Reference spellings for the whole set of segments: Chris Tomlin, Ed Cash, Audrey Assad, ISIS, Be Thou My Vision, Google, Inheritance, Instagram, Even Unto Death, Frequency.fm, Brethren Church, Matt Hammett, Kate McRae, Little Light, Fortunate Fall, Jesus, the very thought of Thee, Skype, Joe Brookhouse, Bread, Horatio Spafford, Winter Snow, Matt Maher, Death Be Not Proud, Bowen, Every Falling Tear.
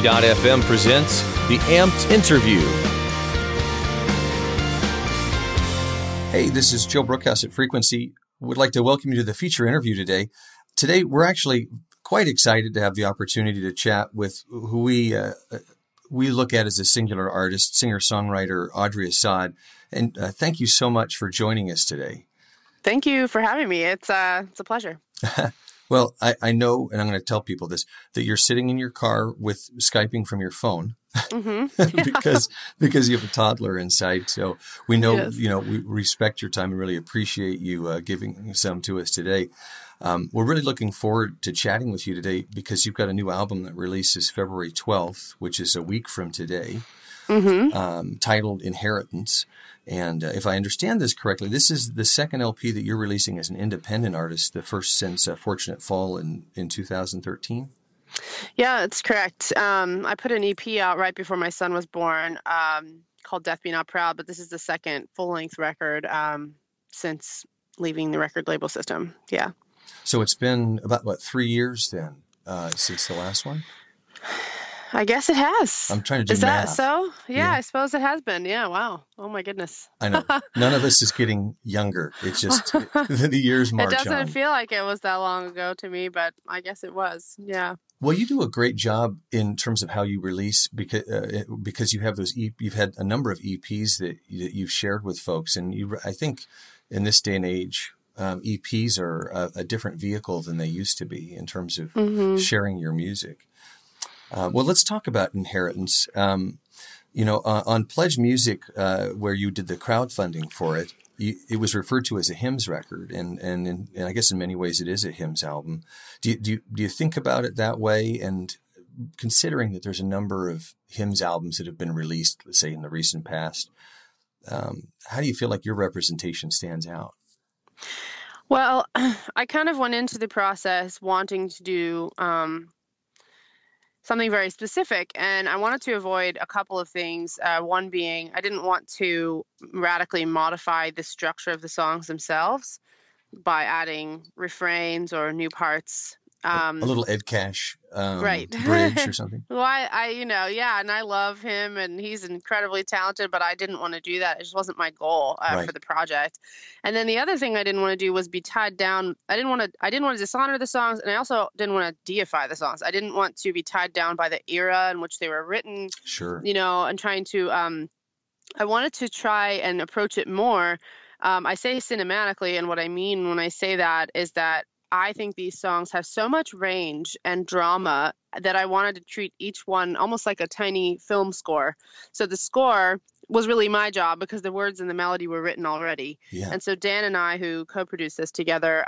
Frequency.fm presents The Amped Interview. Hey, this is Joe Brookhouse at Frequency. Would like to welcome you to the feature interview today. Today, we're actually quite excited to have the opportunity to chat with who we look at as a singular artist, singer-songwriter Audrey Assad. And thank you so much for joining us today. Thank you for having me. It's a pleasure. Well, I know, and I'm going to tell people this, that you're sitting in your car with Skyping from your phone because you have a toddler inside. So we know, we respect your time and really appreciate you giving some to us today. We're really looking forward to chatting with you today because you've got a new album that releases February 12th, which is a week from today, titled Inheritance. And if I understand this correctly, this is the second LP that you're releasing as an independent artist, the first since Fortunate Fall in 2013? Yeah, that's correct. I put an EP out right before my son was born called Death Be Not Proud, but this is the second full-length record since leaving the record label system. Yeah. So it's been about, 3 years then since the last one? I guess it has. I'm trying to do math. Is that so? Yeah, I suppose it has been. Yeah, wow. Oh, my goodness. I know. None of us is getting younger. It's just the years march on. It doesn't feel like it was that long ago to me, but I guess it was. Yeah. Well, you do a great job in terms of how you release because you have you've had a number of EPs that you've shared with folks. And I think in this day and age, EPs are a different vehicle than they used to be in terms of sharing your music. Well, let's talk about Inheritance. On Pledge Music, where you did the crowdfunding for it, it was referred to as a hymns record, and I guess in many ways it is a hymns album. Do you think about it that way? And considering that there's a number of hymns albums that have been released, let's say in the recent past, how do you feel like your representation stands out? Well, I kind of went into the process wanting to do something very specific. And I wanted to avoid a couple of things. One being, I didn't want to radically modify the structure of the songs themselves by adding refrains or new parts. A little Ed Cash bridge or something. Well, and I love him and he's incredibly talented, but I didn't want to do that. It just wasn't my goal for the project. And then the other thing I didn't want to do was be tied down. I didn't want to dishonor the songs, and I also didn't want to deify the songs. I didn't want to be tied down by the era in which they were written. Sure. And trying to I wanted to try and approach it more. I say cinematically, and what I mean when I say that is that I think these songs have so much range and drama that I wanted to treat each one almost like a tiny film score. So the score was really my job because the words and the melody were written already. Yeah. And so Dan and I, who co-produced this together,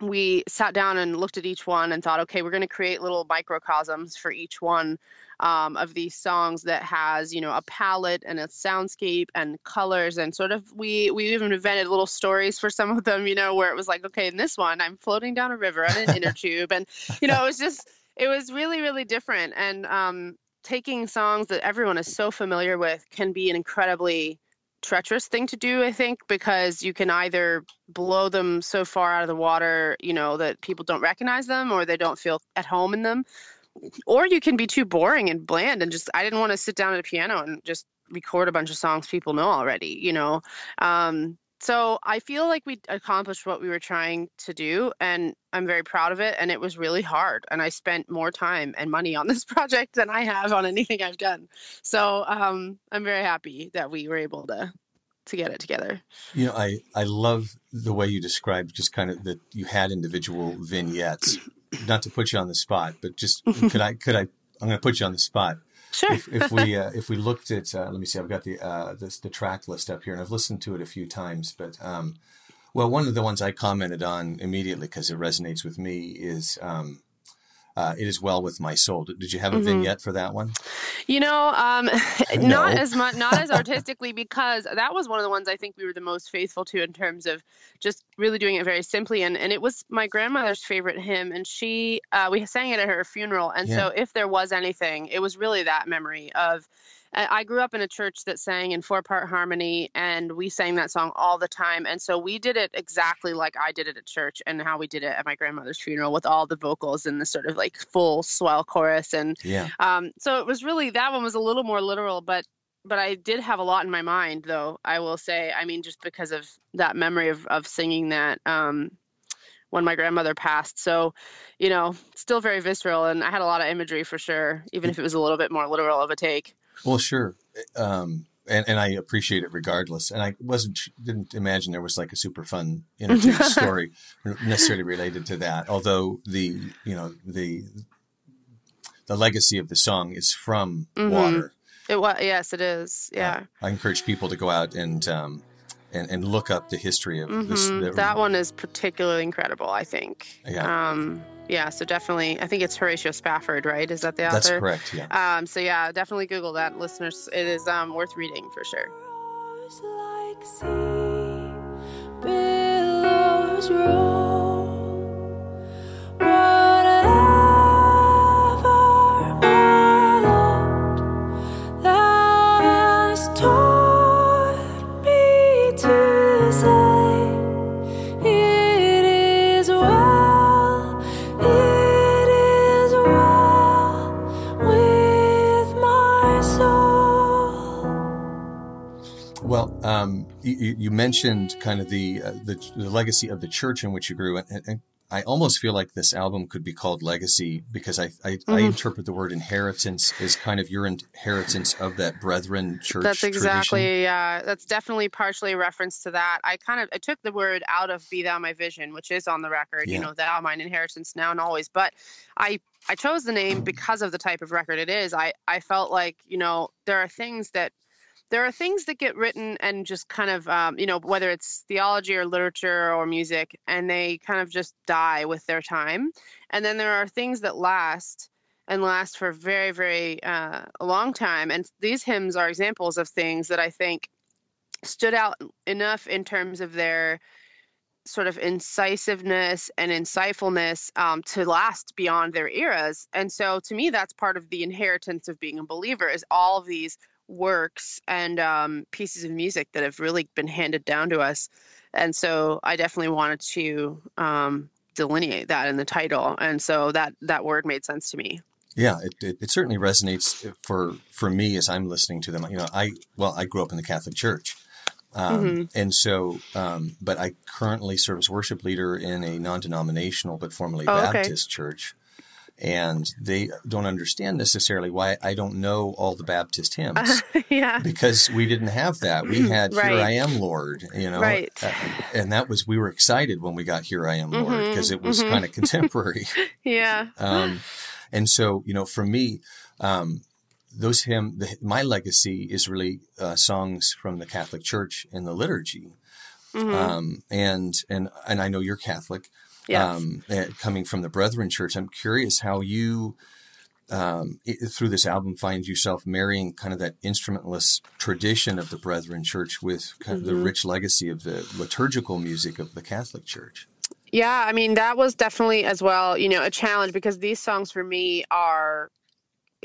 we sat down and looked at each one and thought, okay, we're going to create little microcosms for each one of these songs that has, a palette and a soundscape and colors, and sort of we even invented little stories for some of them, where it was like, okay, in this one I'm floating down a river on an inner tube, and it was really, really different. And taking songs that everyone is so familiar with can be an incredibly treacherous thing to do, I think, because you can either blow them so far out of the water, that people don't recognize them or they don't feel at home in them. Or you can be too boring and bland and I didn't want to sit down at a piano and just record a bunch of songs people know already, So I feel like we accomplished what we were trying to do, and I'm very proud of it. And it was really hard. And I spent more time and money on this project than I have on anything I've done. So I'm very happy that we were able to get it together. I love the way you described just kind of that you had individual vignettes. Not to put you on the spot, but just I'm going to put you on the spot. Sure. If we looked at, let me see, I've got the track list up here, and I've listened to it a few times, but, one of the ones I commented on immediately because it resonates with me is, It Is Well With My Soul. Did you have a vignette for that one? Not as much, not as artistically, because that was one of the ones I think we were the most faithful to in terms of just really doing it very simply. And it was my grandmother's favorite hymn, and she, we sang it at her funeral. And so if there was anything, it was really that memory of I grew up in a church that sang in 4-part harmony, and we sang that song all the time. And so we did it exactly like I did it at church and how we did it at my grandmother's funeral, with all the vocals and the sort of like full swell chorus. And yeah. So it was really, that one was a little more literal, but I did have a lot in my mind, though, I will say. I mean, just because of that memory of singing that when my grandmother passed. So, you know, still very visceral, and I had a lot of imagery for sure, even if it was a little bit more literal of a take. Well, sure. And I appreciate it regardless. And I didn't imagine there was like a super fun story necessarily related to that. Although the legacy of the song is from water. It was, yes, it is. Yeah. I encourage people to go out and look up the history of this. That one is particularly incredible, I think. Yeah. Yeah, so definitely, I think it's Horatio Spafford, right? Is that the author? That's correct, yeah. So yeah, definitely Google that, listeners. It is worth reading for sure. Like sea, billows roll, whatever my Lord Thou hast taught me to say. Well, you mentioned kind of the legacy of the church in which you grew, and I almost feel like this album could be called Legacy, because I interpret the word inheritance as kind of your inheritance of that Brethren Church. That's exactly tradition. Yeah. That's definitely partially a reference to that. I took the word out of Be Thou My Vision, which is on the record, yeah. Thou mine inheritance now and always. But I chose the name because of the type of record it is. I felt like, there are things that get written and just kind of, whether it's theology or literature or music, and they kind of just die with their time. And then there are things that last and last for very, very a long time. And these hymns are examples of things that I think stood out enough in terms of their sort of incisiveness and insightfulness to last beyond their eras. And so to me, that's part of the inheritance of being a believer, is all of these works and pieces of music that have really been handed down to us. And so I definitely wanted to delineate that in the title. And so that word made sense to me. Yeah, it certainly resonates for me as I'm listening to them. I grew up in the Catholic Church. And so, but I currently serve as worship leader in a non-denominational but formerly Baptist church. And they don't understand necessarily why I don't know all the Baptist hymns, because we didn't have that. We had Here I Am, Lord, right. And that was, we were excited when we got Here I Am, Lord, because it was kind of contemporary. Yeah. And so, for me, those hymns, my legacy is really songs from the Catholic Church and the liturgy. And I know you're Catholic. Yeah. Coming from the Brethren Church, I'm curious how you, through this album, find yourself marrying kind of that instrumentless tradition of the Brethren Church with kind of the rich legacy of the liturgical music of the Catholic Church. Yeah, I mean, that was definitely as well, a challenge, because these songs for me are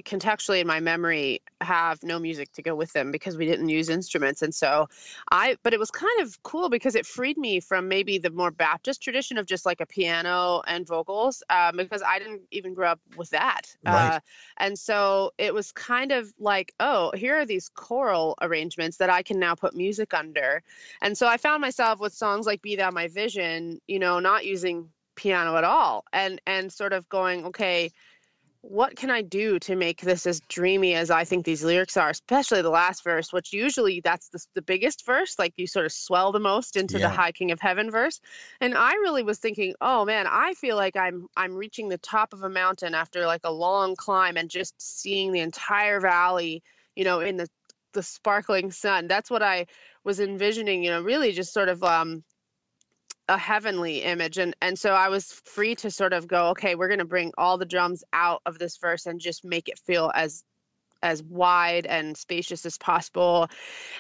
contextually in my memory have no music to go with them because we didn't use instruments. And so but it was kind of cool because it freed me from maybe the more Baptist tradition of just like a piano and vocals, because I didn't even grow up with that. Right. And so it was kind of like, here are these choral arrangements that I can now put music under. And so I found myself with songs like Be Thou My Vision, not using piano at all, and sort of going, okay, what can I do to make this as dreamy as I think these lyrics are, especially the last verse, which usually that's the biggest verse, like you sort of swell the most into the High King of Heaven verse. And I really was thinking, oh man, I feel like I'm reaching the top of a mountain after like a long climb and just seeing the entire valley, in the sparkling sun. That's what I was envisioning, really just sort of a heavenly image. And so I was free to sort of go, okay, we're going to bring all the drums out of this verse and just make it feel as wide and spacious as possible.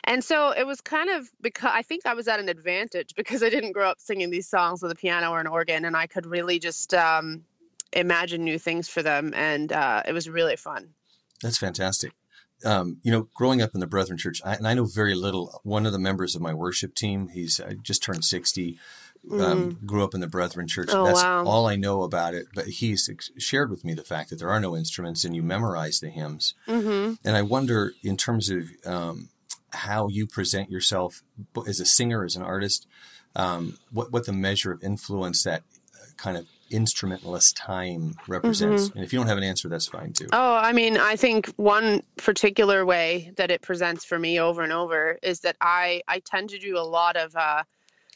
And so it was kind of, because I think I was at an advantage because I didn't grow up singing these songs with a piano or an organ, and I could really just imagine new things for them. And it was really fun. That's fantastic. growing up in the Brethren Church, I know very little. One of the members of my worship team, he's just turned 60, grew up in the Brethren Church. Oh, that's all I know about it. But he's shared with me the fact that there are no instruments and you memorize the hymns. Mm-hmm. And I wonder, in terms of how you present yourself as a singer, as an artist, what the measure of influence that kind of instrumentless time represents. Mm-hmm. And if you don't have an answer, that's fine too. Oh, I mean, I think one particular way that it presents for me over and over is that I tend to do a lot of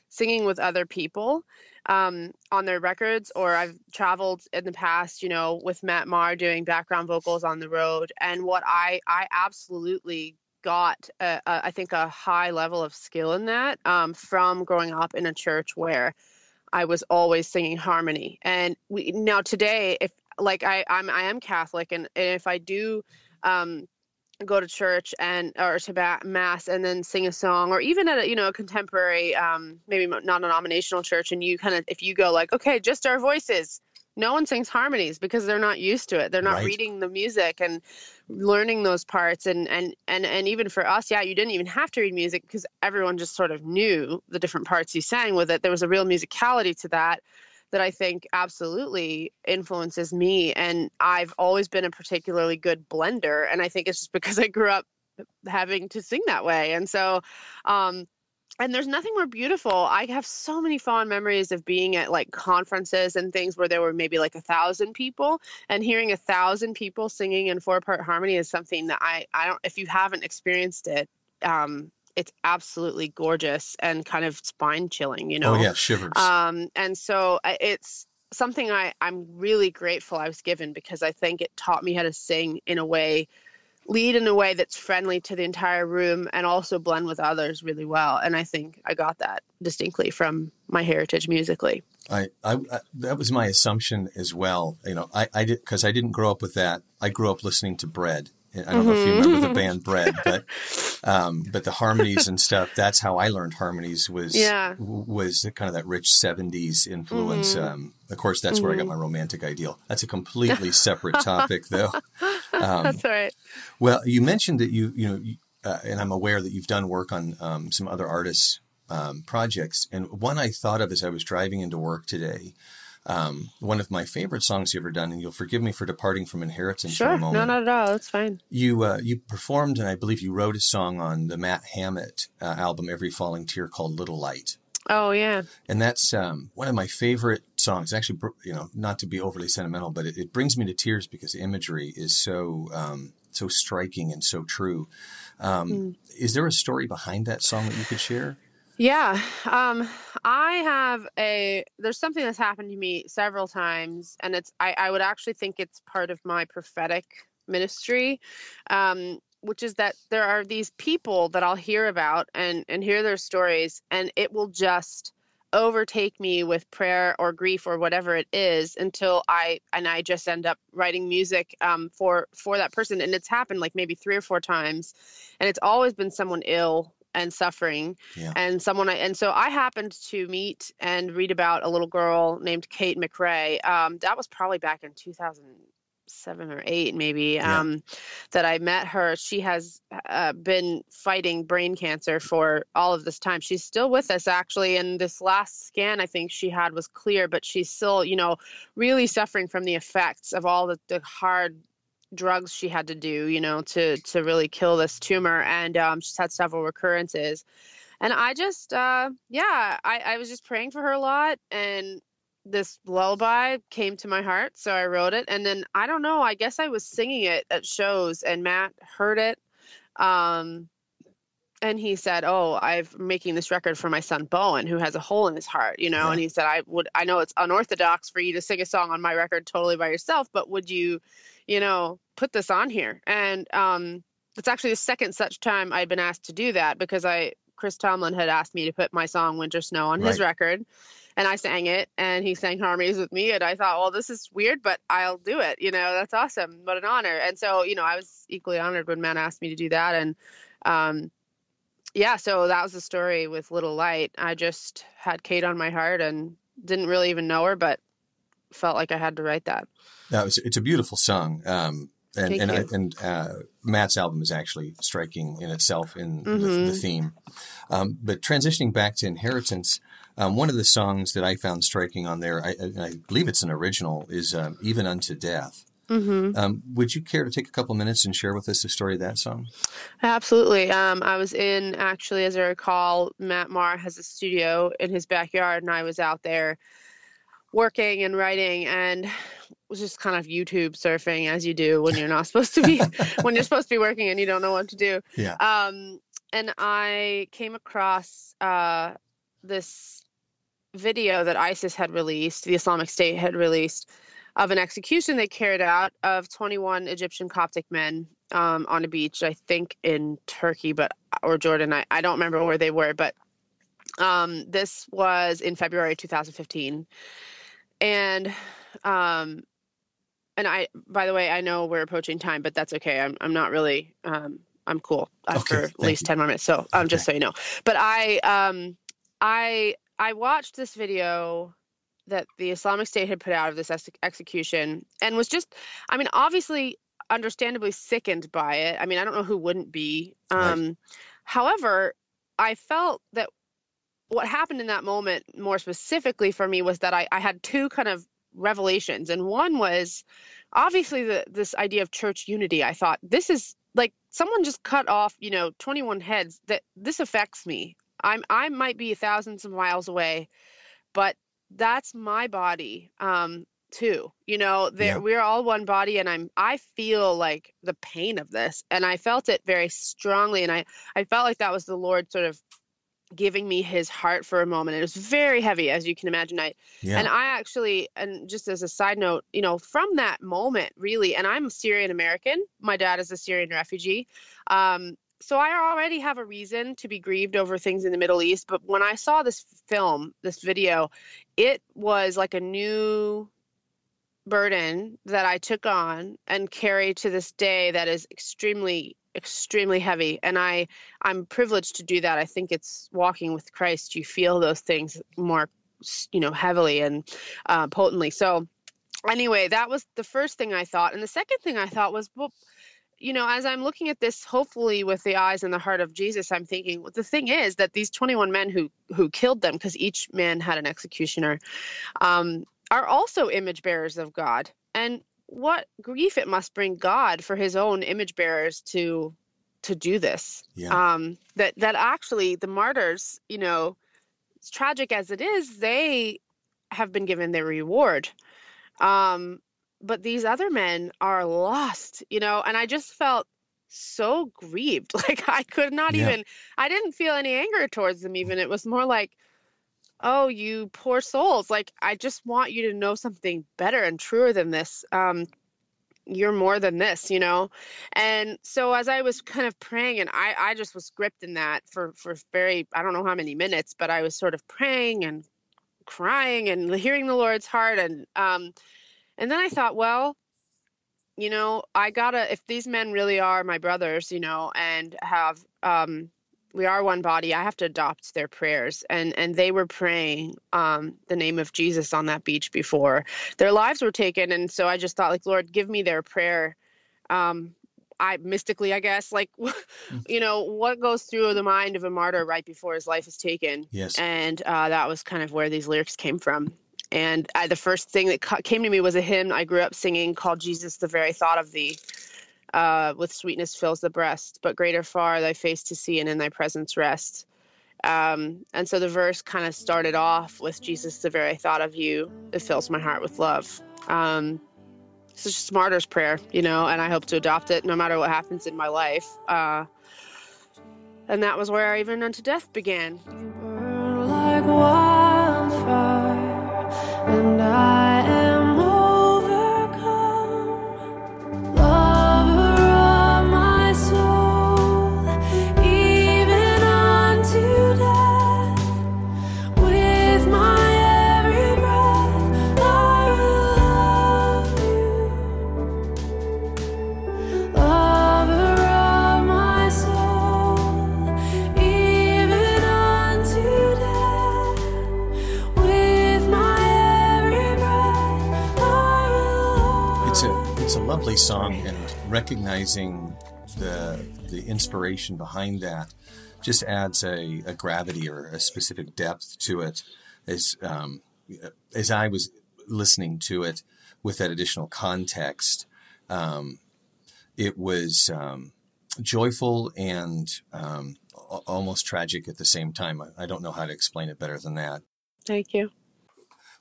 singing with other people on their records, or I've traveled in the past, with Matt Maher doing background vocals on the road. And what I absolutely got, I think, a high level of skill in that from growing up in a church where I was always singing harmony. And now today, if like I am Catholic, and if I do go to church or to mass and then sing a song, or even at a contemporary, maybe non-denominational church, and you kind of, if you go like, okay, just our voices, no one sings harmonies because they're not used to it. They're not reading the music and learning those parts. And even for us, you didn't even have to read music because everyone just sort of knew the different parts you sang with it. There was a real musicality to that I think absolutely influences me. And I've always been a particularly good blender. And I think it's just because I grew up having to sing that way. And so, and there's nothing more beautiful. I have so many fond memories of being at like conferences and things where there were maybe like 1,000 people, and hearing 1,000 people singing in 4-part harmony is something that I don't, if you haven't experienced it, it's absolutely gorgeous and kind of spine chilling, Oh yeah, shivers. And so it's something I'm really grateful I was given, because I think it taught me how to sing in a way, lead in a way that's friendly to the entire room and also blend with others really well. And I think I got that distinctly from my heritage musically. I that was my assumption as well. I did, because I didn't grow up with that. I grew up listening to Bread. I don't know if you remember the band Bread, but the harmonies and stuff, that's how I learned harmonies, was kind of that rich 70s influence. Of course, that's where I got my romantic ideal. That's a completely separate topic, though. That's all right. Well, you mentioned that you and I'm aware that you've done work on some other artists' projects. And one I thought of as I was driving into work today, one of my favorite songs you've ever done, and you'll forgive me for departing from Inheritance for a moment. Sure, no, not at all. That's fine. You performed, and I believe you wrote a song on the Matt Hammett album, Every Falling Tear, called Little Light. Oh, yeah. And that's one of my favorite songs. Actually, not to be overly sentimental, but it brings me to tears because imagery is so striking and so true. Is there a story behind that song that you could share? Yeah. There's something that's happened to me several times, and it's, I would actually think it's part of my prophetic ministry, which is that there are these people that I'll hear about and hear their stories, and it will just overtake me with prayer or grief or whatever it is until I just end up writing music for that person. And it's happened like maybe 3 or 4 times, and it's always been someone ill and suffering. Yeah. And so I happened to meet and read about a little girl named Kate McRae. That was probably back in 2007 or 2008, maybe, that I met her. She has been fighting brain cancer for all of this time. She's still with us, actually. And this last scan I think she had was clear, but she's still, really suffering from the effects of all the hard drugs she had to do, to really kill this tumor. And she's had several recurrences. And I just, I was just praying for her a lot, and this lullaby came to my heart, so I wrote it. And then I don't know, I guess I was singing it at shows, and Matt heard it, and he said, "Oh, I'm making this record for my son Bowen, who has a hole in his heart, Yeah. And he said, I know it's unorthodox for you to sing a song on my record totally by yourself, but would you, put this on here?" And it's actually the second such time I'd been asked to do that, because Chris Tomlin had asked me to put my song Winter Snow on his record. And I sang it, and he sang harmonies with me. And I thought, well, this is weird, but I'll do it. That's awesome. What an honor. And so, I was equally honored when Matt asked me to do that. And, so that was the story with Little Light. I just had Kate on my heart and didn't really even know her, but felt like I had to write that. It's a beautiful song. And Matt's album is actually striking in itself in the theme. But transitioning back to Inheritance, one of the songs that I found striking on there, I believe it's an original, is Even Unto Death. Mm-hmm. Would you care to take a couple minutes and share with us the story of that song? Absolutely. I was in, actually, as I recall, Matt Maher has a studio in his backyard, and I was out there working and writing and was just kind of YouTube surfing, as you do when you're not supposed to be, when you're supposed to be working and you don't know what to do. Yeah. And I came across this video that ISIS had released, the Islamic State had released, of an execution they carried out of 21 Egyptian Coptic men on a beach, I think in Turkey, or Jordan. I don't remember where they were, but this was in February 2015. And I, by the way, I know we're approaching time, but that's okay. I'm not really, I'm cool for at least 10 more minutes. So just so you know, but I watched this video that the Islamic State had put out of this execution and was just, I mean, obviously, understandably sickened by it. I mean, I don't know who wouldn't be. However, I felt that what happened in that moment more specifically for me was that I had two kind of revelations. And one was obviously this idea of church unity. I thought, this is like someone just cut off, 21 heads, that this affects me. I might be thousands of miles away, but that's my body, too. We're all one body, and I feel like the pain of this, and I felt it very strongly. And I felt like that was the Lord sort of giving me his heart for a moment. It was very heavy, as you can imagine. And I actually, and just as a side note, from that moment really, and I'm Syrian American, my dad is a Syrian refugee. So I already have a reason to be grieved over things in the Middle East. But when I saw this film, this video, it was like a new burden that I took on and carry to this day that is extremely, extremely heavy. And I'm privileged to do that. I think it's walking with Christ. You feel those things more, heavily and potently. So anyway, that was the first thing I thought. And the second thing I thought was, well, as I'm looking at this, hopefully with the eyes and the heart of Jesus, I'm thinking, well, the thing is that these 21 men who killed them, because each man had an executioner, are also image bearers of God. And what grief it must bring God for his own image bearers to do this. Yeah. That actually the martyrs, as tragic as it is, they have been given their reward. But these other men are lost, and I just felt so grieved. Like I could not even, I didn't feel any anger towards them even. It was more like, oh, you poor souls. Like, I just want you to know something better and truer than this. You're more than this, And so as I was kind of praying, and I just was gripped in that for very, I don't know how many minutes, but I was sort of praying and crying and hearing the Lord's heart. And then I thought, well, I gotta, if these men really are my brothers, and have, we are one body. I have to adopt their prayers. And they were praying the name of Jesus on that beach before their lives were taken. And so I just thought, like, Lord, give me their prayer. I mystically, I guess, like, what goes through the mind of a martyr right before his life is taken. Yes. And that was kind of where these lyrics came from. And the first thing that came to me was a hymn I grew up singing called Jesus, the Very Thought of Thee. With sweetness fills the breast, but greater far thy face to see and in thy presence rest. And so the verse kind of started off with Jesus, the very thought of you, it fills my heart with love. It's just a martyr's prayer, and I hope to adopt it no matter what happens in my life. And that was where Even Unto Death began. You burn like wildfire, and I am overcome. It's a lovely song, and recognizing the inspiration behind that just adds a gravity or a specific depth to it. As I was listening to it with that additional context, it was joyful and almost tragic at the same time. I don't know how to explain it better than that. Thank you.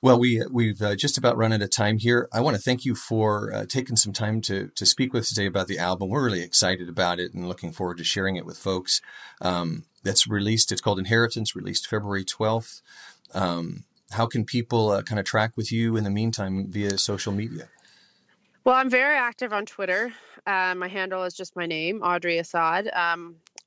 Well, we've just about run out of time here. I want to thank you for taking some time to speak with us today about the album. We're really excited about it and looking forward to sharing it with folks. That's released. It's called Inheritance, released February 12th. How can people kind of track with you in the meantime via social media? Well, I'm very active on Twitter. My handle is just my name, Audrey Assad. I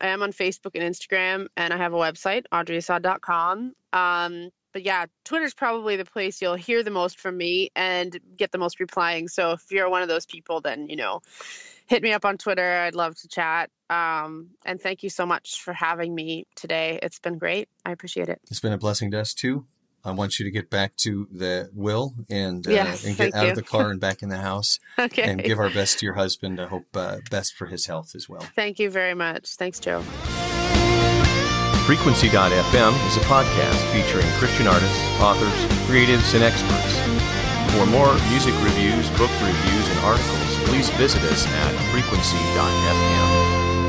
am on Facebook and Instagram, and I have a website, audreyassad.com. But yeah, Twitter's probably the place you'll hear the most from me and get the most replying. So if you're one of those people, then, you know, hit me up on Twitter. I'd love to chat. And thank you so much for having me today. It's been great. I appreciate it. It's been a blessing to us too. I want you to get back to the will and get out of the car and back in the house. Okay. And give our best to your husband. I hope best for his health as well. Thank you very much. Thanks, Joe. Frequency.fm is a podcast featuring Christian artists, authors, creatives, and experts. For more music reviews, book reviews, and articles, please visit us at Frequency.fm.